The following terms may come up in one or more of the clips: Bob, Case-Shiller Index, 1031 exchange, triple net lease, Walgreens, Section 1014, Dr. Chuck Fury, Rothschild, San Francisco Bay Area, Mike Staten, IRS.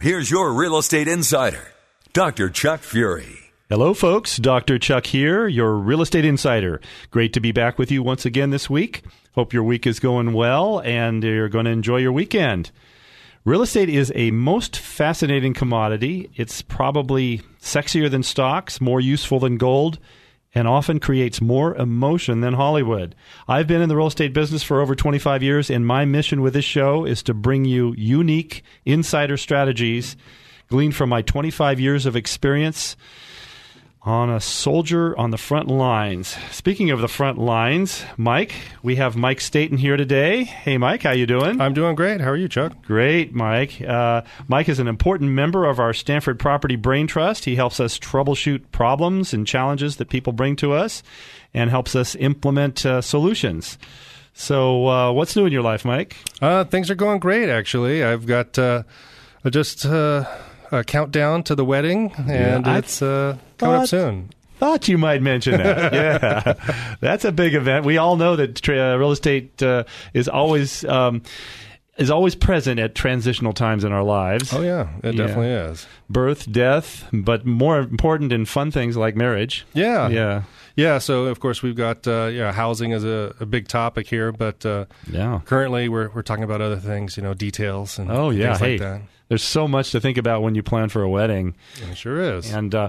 here's your Real Estate Insider, Dr. Chuck Fury. Hello, folks. Dr. Chuck here, your Real Estate Insider. Great to be back with you once again this week. Hope your week is going well and you're going to enjoy your weekend. Real estate is a most fascinating commodity. It's probably sexier than stocks, more useful than gold, and often creates more emotion than Hollywood. I've been in the real estate business for over 25 years, and my mission with this show is to bring you unique insider strategies gleaned from my 25 years of experience on a soldier on the front lines. Speaking of the front lines, Mike, we have Mike Staten here today. Hey, Mike, how you doing? I'm doing great. How are you, Chuck? Great, Mike. Mike is an important member of our Stanford Property Brain Trust. He helps us troubleshoot problems and challenges that people bring to us and helps us implement solutions. So what's new in your life, Mike? Things are going great, actually. I've got a countdown to the wedding, and it's coming up soon. Thought you might mention that. Yeah, that's a big event. We all know that real estate is always present at transitional times in our lives. Oh yeah, it definitely is. Birth, death, but more important and fun things like marriage. Yeah. So of course we've got housing is a big topic here, but currently we're talking about other things, details and things like that. There's so much to think about when you plan for a wedding. It sure is. And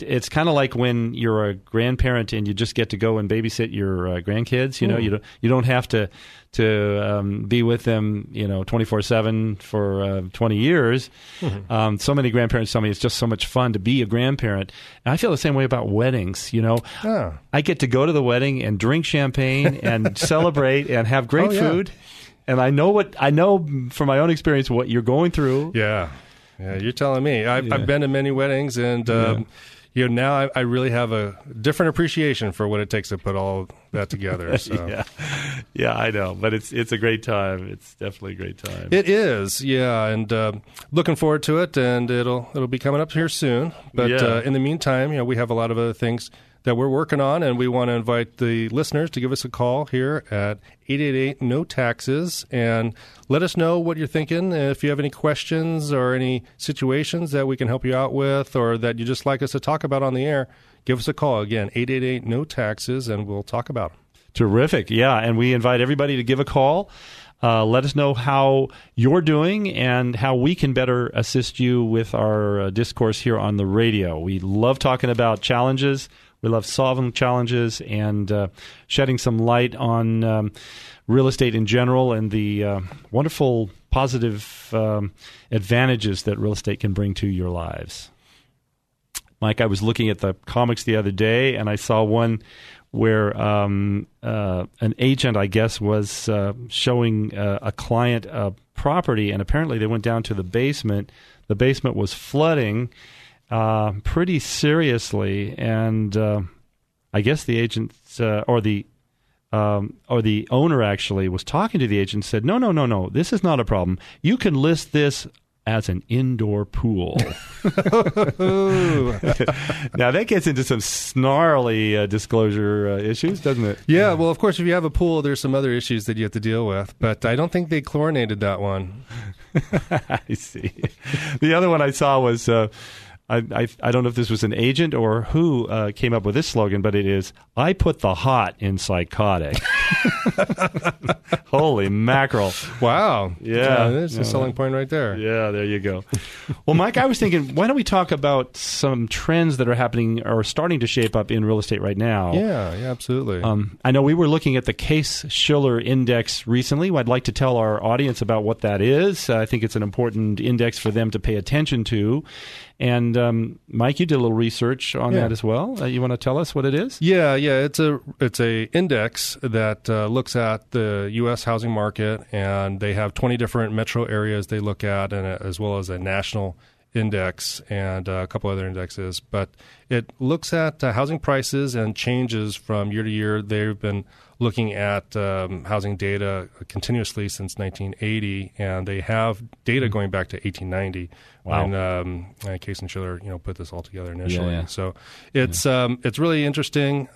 it's kind of like when you're a grandparent and you just get to go and babysit your grandkids. You know, you don't have to be with them, 24/7 for 20 years. Mm-hmm. So many grandparents tell me it's just so much fun to be a grandparent. And I feel the same way about weddings, I get to go to the wedding and drink champagne and celebrate and have great food. And I know from my own experience what you're going through. Yeah, you're telling me. I've been to many weddings, and now I really have a different appreciation for what it takes to put all that together. So. Yeah, I know, but it's a great time. It's definitely a great time. It is, and looking forward to it, and it'll be coming up here soon. But in the meantime, we have a lot of other things that we're working on, and we want to invite the listeners to give us a call here at 888-NO-TAXES and let us know what you're thinking. If you have any questions or any situations that we can help you out with or that you just like us to talk about on the air, give us a call. Again, 888-NO-TAXES, and we'll talk about them. Terrific. Yeah, and we invite everybody to give a call. Let us know how you're doing and how we can better assist you with our discourse here on the radio. We love talking about challenges. We love solving challenges and shedding some light on real estate in general and the wonderful positive advantages that real estate can bring to your lives. Mike, I was looking at the comics the other day, and I saw one where an agent, I guess, was showing a client a property, and apparently they went down to the basement. The basement was flooding pretty seriously, and I guess the agent or the owner actually was talking to the agent and said, no, this is not a problem. You can list this as an indoor pool. Now that gets into some snarly disclosure issues, doesn't it? Yeah, well, of course, if you have a pool, there's some other issues that you have to deal with, but I don't think they chlorinated that one. I see. The other one I saw was... I don't know if this was an agent or who came up with this slogan, but it is, I put the hot in psychotic. Holy mackerel. Wow. Yeah. There's a selling point right there. Yeah, there you go. Well, Mike, I was thinking, why don't we talk about some trends that are happening or starting to shape up in real estate right now? Yeah, absolutely. I know we were looking at the Case-Shiller Index recently. I'd like to tell our audience about what that is. I think it's an important index for them to pay attention to. And, Mike, you did a little research on that as well. You want to tell us what it is? Yeah. It's a index that looks at the U.S. housing market, and they have 20 different metro areas they look at, and as well as a national index and a couple other indexes. But it looks at housing prices and changes from year to year. They've been looking at housing data continuously since 1980, and they have data going back to 1890 when Case-Shiller, put this all together initially. Yeah. So it's really interesting.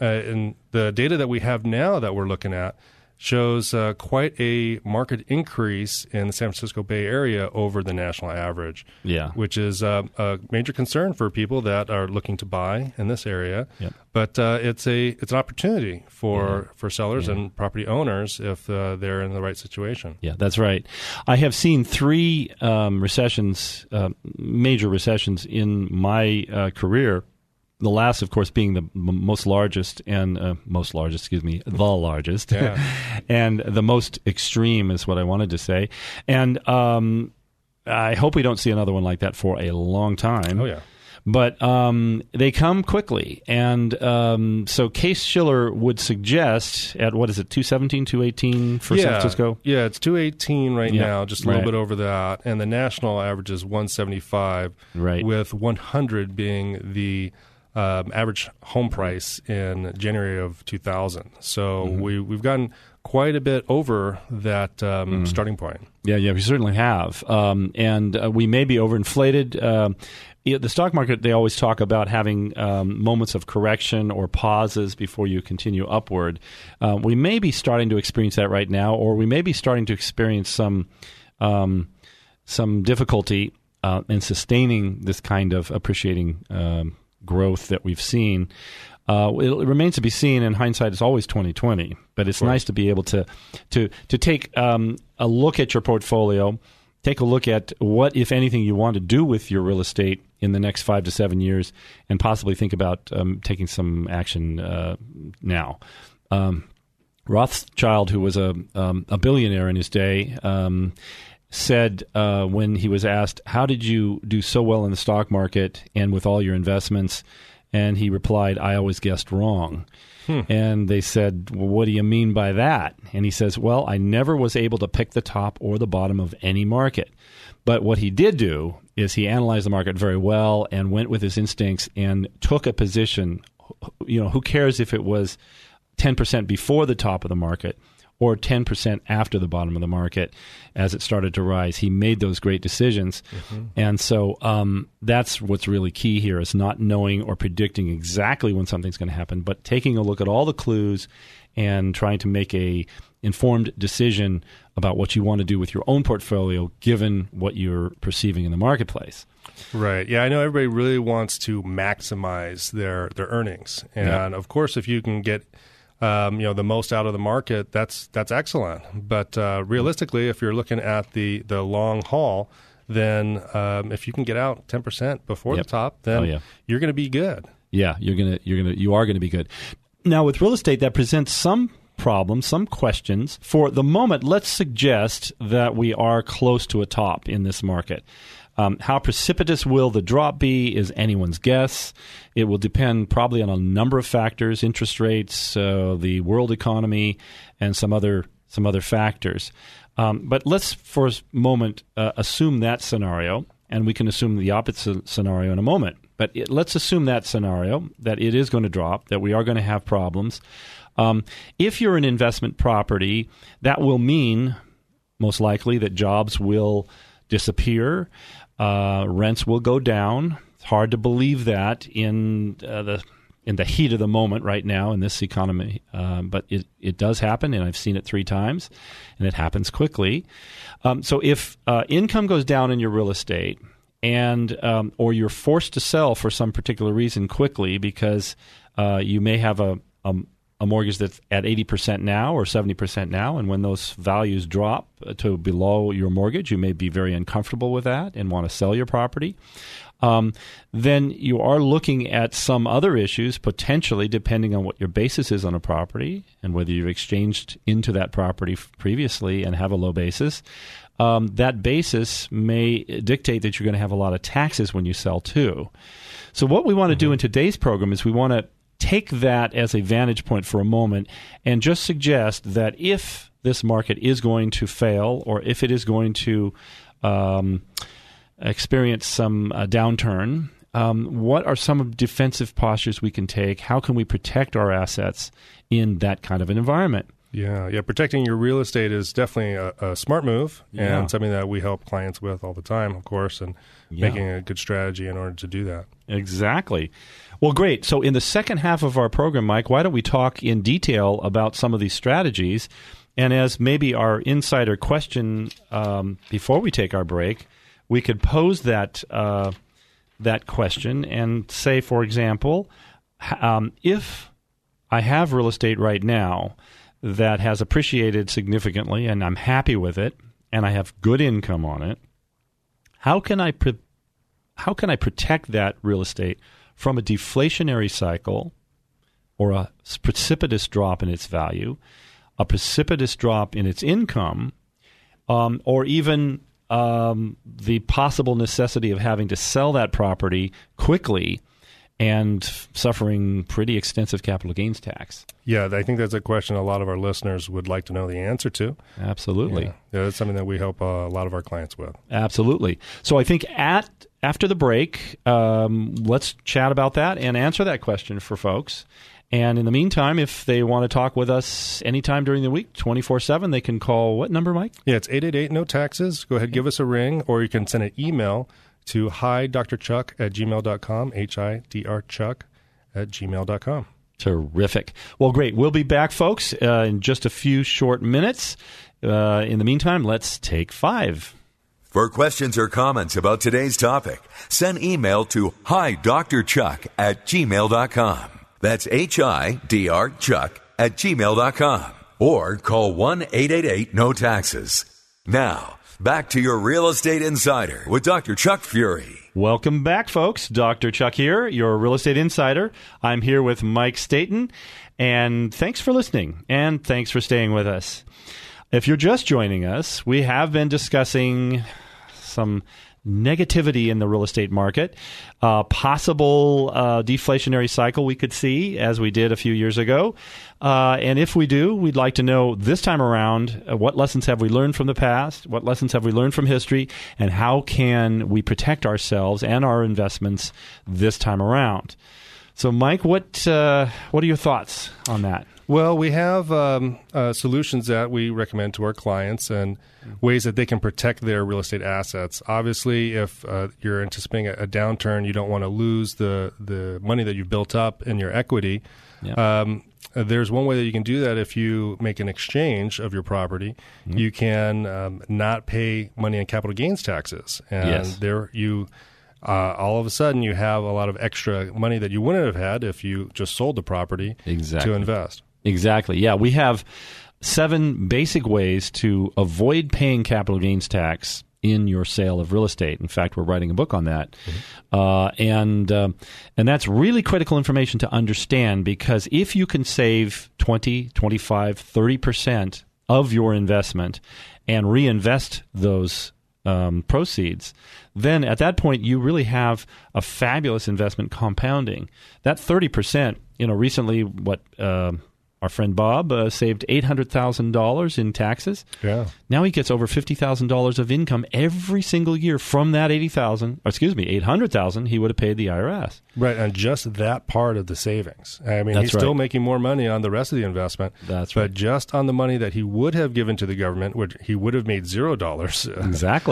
And the data that we have now that we're looking at shows quite a marked increase in the San Francisco Bay Area over the national average, which is a major concern for people that are looking to buy in this area. Yep. But it's an opportunity for sellers and property owners if they're in the right situation. Yeah, that's right. I have seen three recessions, major recessions in my career. The last, of course, being the largest, and the most extreme is what I wanted to say. And I hope we don't see another one like that for a long time. Oh, yeah. But they come quickly. And so Case-Shiller would suggest at, 217, 218 for San Francisco? Yeah, it's 218 right now, just a little bit over that. And the national average is 175, with 100 being the average home price in January of 2000. So we've gotten quite a bit over that starting point. Yeah, we certainly have. And we may be overinflated. The stock market, they always talk about having moments of correction or pauses before you continue upward. We may be starting to experience that right now, or we may be starting to experience some difficulty in sustaining this kind of appreciating growth that we've seen. It remains to be seen, and hindsight is always 20/20, but it's nice to be able to take a look at your portfolio, take a look at what, if anything, you want to do with your real estate in the next 5 to 7 years, and possibly think about taking some action now. Rothschild, who was a billionaire in his day, said when he was asked, how did you do so well in the stock market and with all your investments? And he replied, I always guessed wrong. And they said, well, what do you mean by that? And he says, well, I never was able to pick the top or the bottom of any market. But what he did do is he analyzed the market very well and went with his instincts and took a position. Who cares if it was 10% before the top of the market or 10% after the bottom of the market as it started to rise? He made those great decisions. And so that's what's really key here is not knowing or predicting exactly when something's going to happen, but taking a look at all the clues and trying to make a informed decision about what you want to do with your own portfolio given what you're perceiving in the marketplace. Right. Yeah, I know everybody really wants to maximize their earnings. And, of course, if you can get the most out of the market, that's excellent. But realistically, if you're looking at the long haul, then if you can get out 10% before the top, then you're going to be good. Yeah, you are going to be good. Now, with real estate, that presents some problems, some questions. For the moment, let's suggest that we are close to a top in this market. How precipitous will the drop be is anyone's guess. It will depend probably on a number of factors, interest rates, the world economy, and some other factors. But let's for a moment assume that scenario, and we can assume the opposite scenario in a moment. But let's assume that scenario, that it is going to drop, that we are going to have problems. If you're an investment property, that will mean most likely that jobs will disappear. Rents will go down. It's hard to believe that in the heat of the moment right now in this economy, but it does happen, and I've seen it 3 times, and it happens quickly. So if income goes down in your real estate, and or you're forced to sell for some particular reason quickly because you may have a a mortgage that's at 80% now or 70% now, and when those values drop to below your mortgage, you may be very uncomfortable with that and want to sell your property. Then you are looking at some other issues, potentially, depending on what your basis is on a property and whether you've exchanged into that property previously and have a low basis. That basis may dictate that you're going to have a lot of taxes when you sell, too. So what we want to do in today's program is we want to take that as a vantage point for a moment and just suggest that if this market is going to fail or if it is going to experience some downturn, what are some defensive postures we can take? How can we protect our assets in that kind of an environment? Yeah. Protecting your real estate is definitely a smart move and something that we help clients with all the time, of course, and making a good strategy in order to do that. Exactly. Well, great. So in the second half of our program, Mike, why don't we talk in detail about some of these strategies? And as maybe our insider question before we take our break, we could pose that question and say, for example, if I have real estate right now that has appreciated significantly and I'm happy with it and I have good income on it, how can I protect that real estate from a deflationary cycle or a precipitous drop in its value, a precipitous drop in its income, or even the possible necessity of having to sell that property quickly and suffering pretty extensive capital gains tax? Yeah, I think that's a question a lot of our listeners would like to know the answer to. Absolutely. Yeah, that's something that we help a lot of our clients with. Absolutely. So I think after the break, let's chat about that and answer that question for folks. And in the meantime, if they want to talk with us anytime during the week, 24/7, they can call what number, Mike? Yeah, it's 888-NO-TAXES. Go ahead, give us a ring, or you can send an email to hidrchuck@gmail.com, hidrchuck@gmail.com. Terrific. Well, great. We'll be back, folks, in just a few short minutes. In the meantime, let's take five. For questions or comments about today's topic, send email to hidrchuck@gmail.com. That's hidrchuck@gmail.com. Or call 1-888-NO-TAXES. Now, back to your Real Estate Insider with Dr. Chuck Fury. Welcome back, folks. Dr. Chuck here, your Real Estate Insider. I'm here with Mike Staten, and thanks for listening, and thanks for staying with us. If you're just joining us, we have been discussing some negativity in the real estate market, possible deflationary cycle we could see as we did a few years ago. And if we do, we'd like to know this time around, what lessons have we learned from the past? What lessons have we learned from history? And how can we protect ourselves and our investments this time around? So, Mike, what are your thoughts on that? Well, we have solutions that we recommend to our clients and ways that they can protect their real estate assets. Obviously, if you're anticipating a downturn, you don't want to lose the money that you've built up in your equity. Yeah. There's one way that you can do that. If you make an exchange of your property, you can not pay money on capital gains taxes. And all of a sudden, you have a lot of extra money that you wouldn't have had if you just sold the property to invest. Exactly. Yeah, we have 7 basic ways to avoid paying capital gains tax in your sale of real estate. In fact, we're writing a book on that. And that's really critical information to understand, because if you can save 20, 25, 30% of your investment and reinvest those proceeds, then at that point you really have a fabulous investment compounding. That 30%, recently our friend Bob saved $800,000 in taxes. Yeah. Now he gets over $50,000 of income every single year from that $800,000 he would have paid the IRS. Right, on just that part of the savings. I mean, he's still making more money on the rest of the investment. That's right. But just on the money that he would have given to the government, which he would have made $0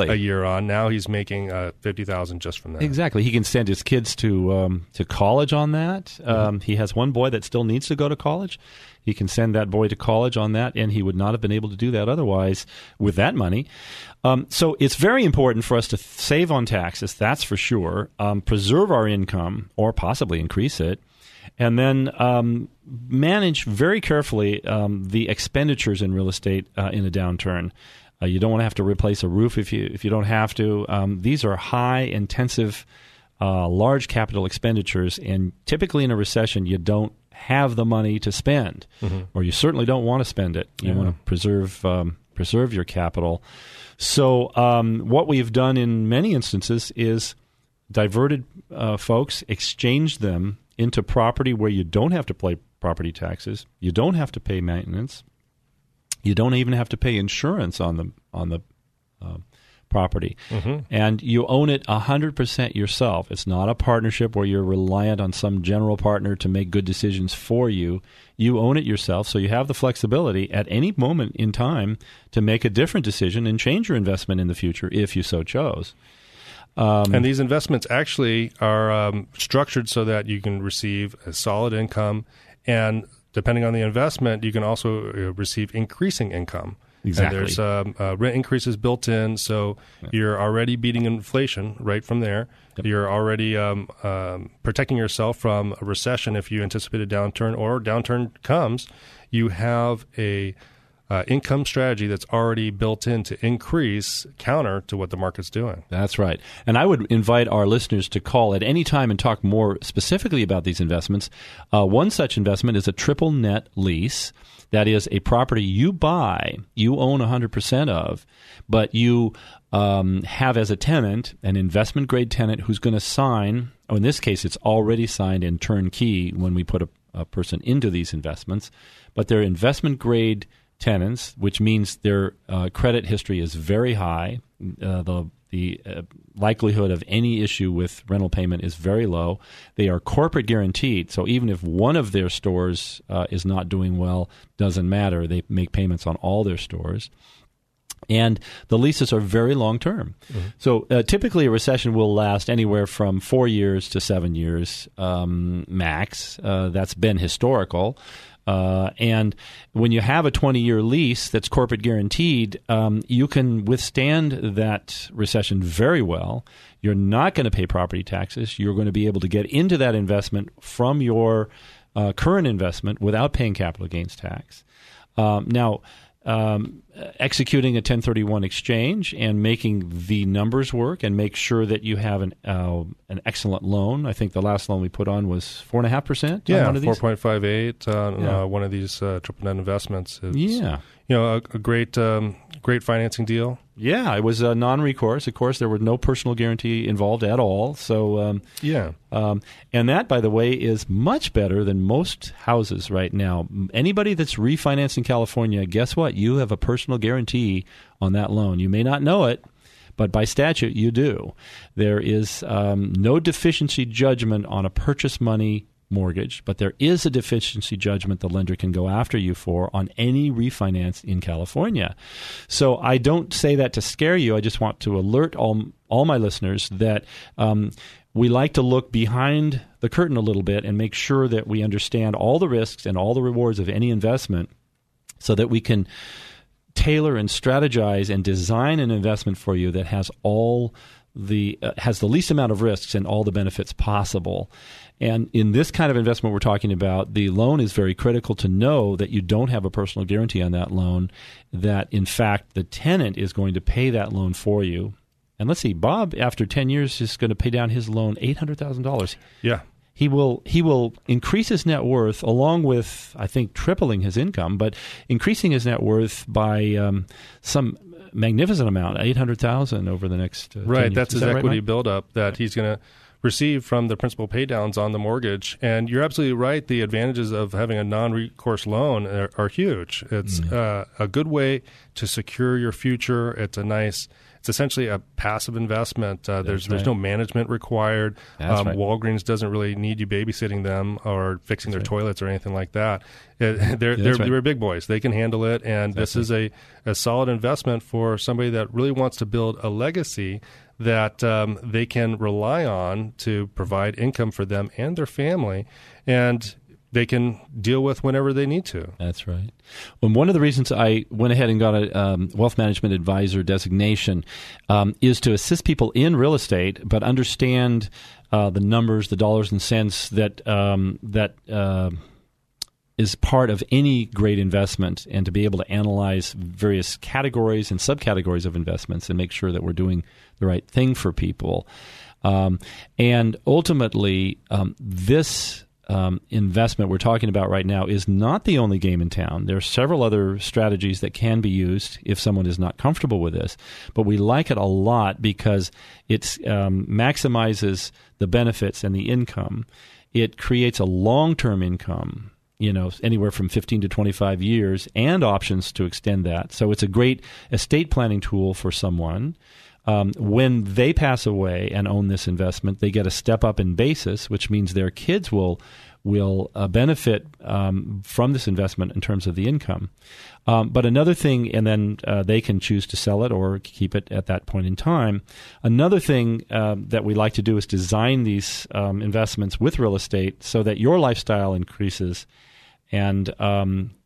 a year on, now he's making $50,000 just from that. Exactly. He can send his kids to college on that. He has one boy that still needs to go to college. He can send that boy to college on that, and he would not have been able to do that otherwise with that money. So it's very important for us to save on taxes, that's for sure, preserve our income or possibly increase it, and then manage very carefully the expenditures in real estate in a downturn. You don't want to have to replace a roof if you don't have to. These are high, intensive, large capital expenditures, and typically in a recession, you don't have the money to spend, mm-hmm. or you certainly don't want to spend it. You want to preserve your capital. So what we've done in many instances is diverted folks, exchanged them into property where you don't have to pay property taxes, you don't have to pay maintenance, you don't even have to pay insurance on the property, mm-hmm. and you own it 100% yourself. It's not a partnership where you're reliant on some general partner to make good decisions for you. You own it yourself, so you have the flexibility at any moment in time to make a different decision and change your investment in the future if you so chose. And these investments actually are structured so that you can receive a solid income, and depending on the investment, you can also receive increasing income. Exactly. And there's rent increases built in, so you're already beating inflation right from there. Yep. You're already protecting yourself from a recession if you anticipate a downturn or downturn comes. You have a income strategy that's already built in to increase counter to what the market's doing. That's right. And I would invite our listeners to call at any time and talk more specifically about these investments. One such investment is a triple net lease. That is a property you buy, you own 100% of, but you have as a tenant an investment-grade tenant who's going to sign, or in this case, it's already signed and turnkey when we put a person into these investments, but they're investment-grade tenants, which means their credit history is very high. The likelihood of any issue with rental payment is very low. They are corporate guaranteed, so even if one of their stores is not doing well, doesn't matter. They make payments on all their stores. And the leases are very long-term. Mm-hmm. So typically a recession will last anywhere from 4 years to 7 years max. That's been historical. And when you have a 20-year lease that's corporate guaranteed, you can withstand that recession very well. You're not going to pay property taxes. You're going to be able to get into that investment from your current investment without paying capital gains tax. Now, executing a 1031 exchange and making the numbers work and make sure that you have an excellent loan. I think the last loan we put on was 4.5%. Yeah, 4.58 on one of these triple net investments. It's, a great great financing deal. Yeah, it was a non-recourse. Of course, there was no personal guarantee involved at all. So and that, by the way, is much better than most houses right now. Anybody that's refinancing California, guess what? You have a personal guarantee on that loan. You may not know it, but by statute, you do. There is no deficiency judgment on a purchase money mortgage, but there is a deficiency judgment the lender can go after you for on any refinance in California. So I don't say that to scare you. I just want to alert all my listeners that we like to look behind the curtain a little bit and make sure that we understand all the risks and all the rewards of any investment so that we can tailor and strategize and design an investment for you that has has the least amount of risks and all the benefits possible. And in this kind of investment we're talking about, the loan is very critical to know that you don't have a personal guarantee on that loan, that in fact the tenant is going to pay that loan for you. And let's see, Bob, after 10 years, is going to pay down his loan $800,000. Yeah. He will increase his net worth along with, I think, tripling his income, but increasing his net worth by some magnificent amount, $800,000 over the next 10 years. Right, that's his equity buildup that he's going to receive from the principal paydowns on the mortgage. And you're absolutely right. The advantages of having a non-recourse loan are huge. It's a good way to secure your future. It's essentially a passive investment. There's no management required. Right. Walgreens doesn't really need you babysitting them or fixing their toilets or anything like that. They're big boys. They can handle it. And this is a solid investment for somebody that really wants to build a legacy that they can rely on to provide income for them and their family. And they can deal with whenever they need to. That's right. Well, one of the reasons I went ahead and got a wealth management advisor designation is to assist people in real estate, but understand the numbers, the dollars and cents that is part of any great investment, and to be able to analyze various categories and subcategories of investments and make sure that we're doing the right thing for people. And ultimately, this investment we're talking about right now is not the only game in town. There are several other strategies that can be used if someone is not comfortable with this, but we like it a lot because it maximizes the benefits and the income. It creates a long-term income, you know, anywhere from 15 to 25 years, and options to extend that. So it's a great estate planning tool for someone. When they pass away and own this investment, they get a step up in basis, which means their kids will benefit from this investment in terms of the income. But another thing, and then they can choose to sell it or keep it at that point in time. Another thing that we like to do is design these investments with real estate so that your lifestyle increases and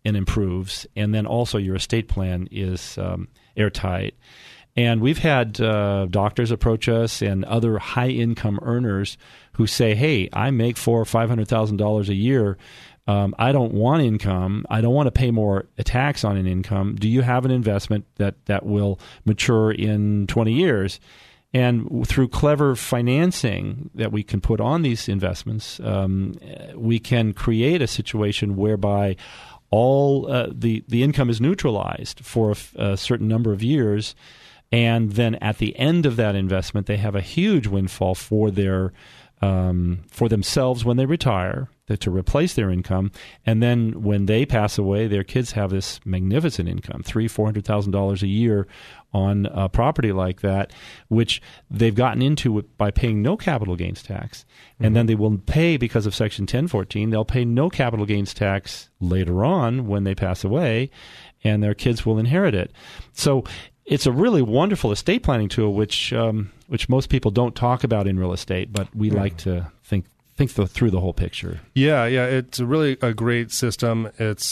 improves, and then also your estate plan is airtight. And we've had doctors approach us and other high-income earners who say, hey, I make $400,000 or $500,000 a year. I don't want income. I don't want to pay more tax on an income. Do you have an investment that will mature in 20 years? And through clever financing that we can put on these investments, we can create a situation whereby all the income is neutralized for a certain number of years. And then at the end of that investment, they have a huge windfall for their for themselves when they retire to replace their income. And then when they pass away, their kids have this magnificent income, $300,000 to $400,000 a year on a property like that, which they've gotten into by paying no capital gains tax. And then they will pay, because of Section 1014, they'll pay no capital gains tax later on when they pass away, and their kids will inherit it. So it's a really wonderful estate planning tool, which most people don't talk about in real estate, but we like to think through the whole picture. Yeah, it's really a great system. It's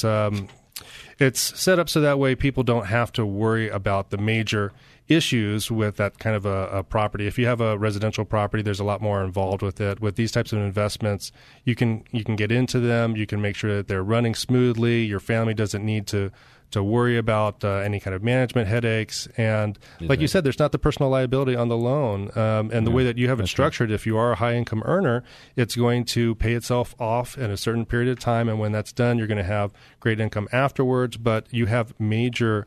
set up so that way people don't have to worry about the major issues with that kind of a property. If you have a residential property, there's a lot more involved with it. With these types of investments, you can get into them. You can make sure that they're running smoothly. Your family doesn't need to worry about any kind of management headaches. And like you said, there's not the personal liability on the loan. And the way that you have it structured, if you are a high-income earner, it's going to pay itself off in a certain period of time. And when that's done, you're going to have great income afterwards, but you have major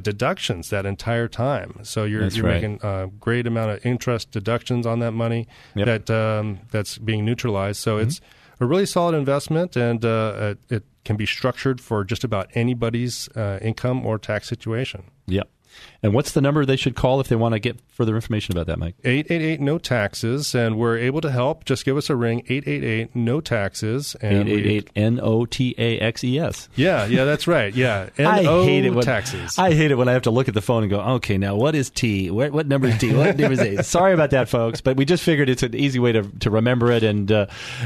deductions that entire time. So you're making a great amount of interest deductions on that money that's being neutralized. So it's a really solid investment, and it can be structured for just about anybody's income or tax situation. Yep. And what's the number they should call if they want to get further information about that, Mike? 888-NO-TAXES, and we're able to help. Just give us a ring, 888-NO-TAXES. 888-NOTAXES. Yeah, that's right. Yeah, N-O-TAXES. I hate it when I have to look at the phone and go, okay, now what is T? What number is T? What number is A? Sorry about that, folks, but we just figured it's an easy way to remember it and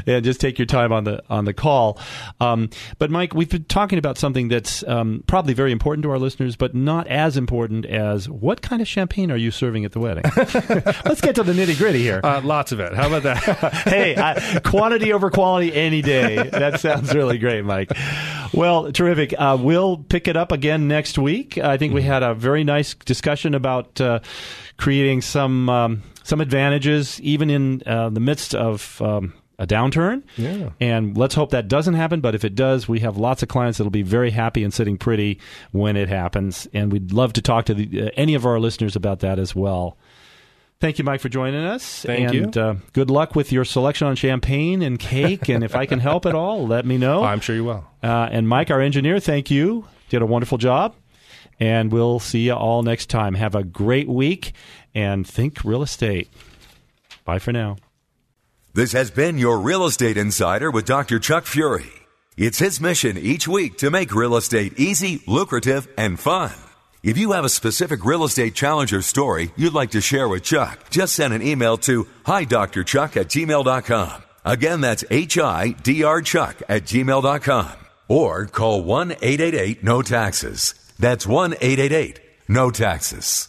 just take your time on the call. But, Mike, we've been talking about something that's probably very important to our listeners, but not as important as what kind of champagne are you serving at the wedding? Let's get to the nitty-gritty here. Lots of it. How about that? Hey, quantity over quality any day. That sounds really great, Mike. Well, terrific. We'll pick it up again next week. I think we had a very nice discussion about creating some advantages even in the midst of a downturn. Yeah. And let's hope that doesn't happen. But if it does, we have lots of clients that'll be very happy and sitting pretty when it happens. And we'd love to talk to any of our listeners about that as well. Thank you, Mike, for joining us. Thank you. Good luck with your selection on champagne and cake. And if I can help at all, let me know. I'm sure you will. And Mike, our engineer, thank you. Did a wonderful job. And we'll see you all next time. Have a great week and think real estate. Bye for now. This has been your Real Estate Insider with Dr. Chuck Fury. It's his mission each week to make real estate easy, lucrative, and fun. If you have a specific real estate challenge or story you'd like to share with Chuck, just send an email to hidrchuck@gmail.com. Again, that's HIDRChuck@gmail.com. Or call 1-888-NO-TAXES. That's 1-888-NO-TAXES.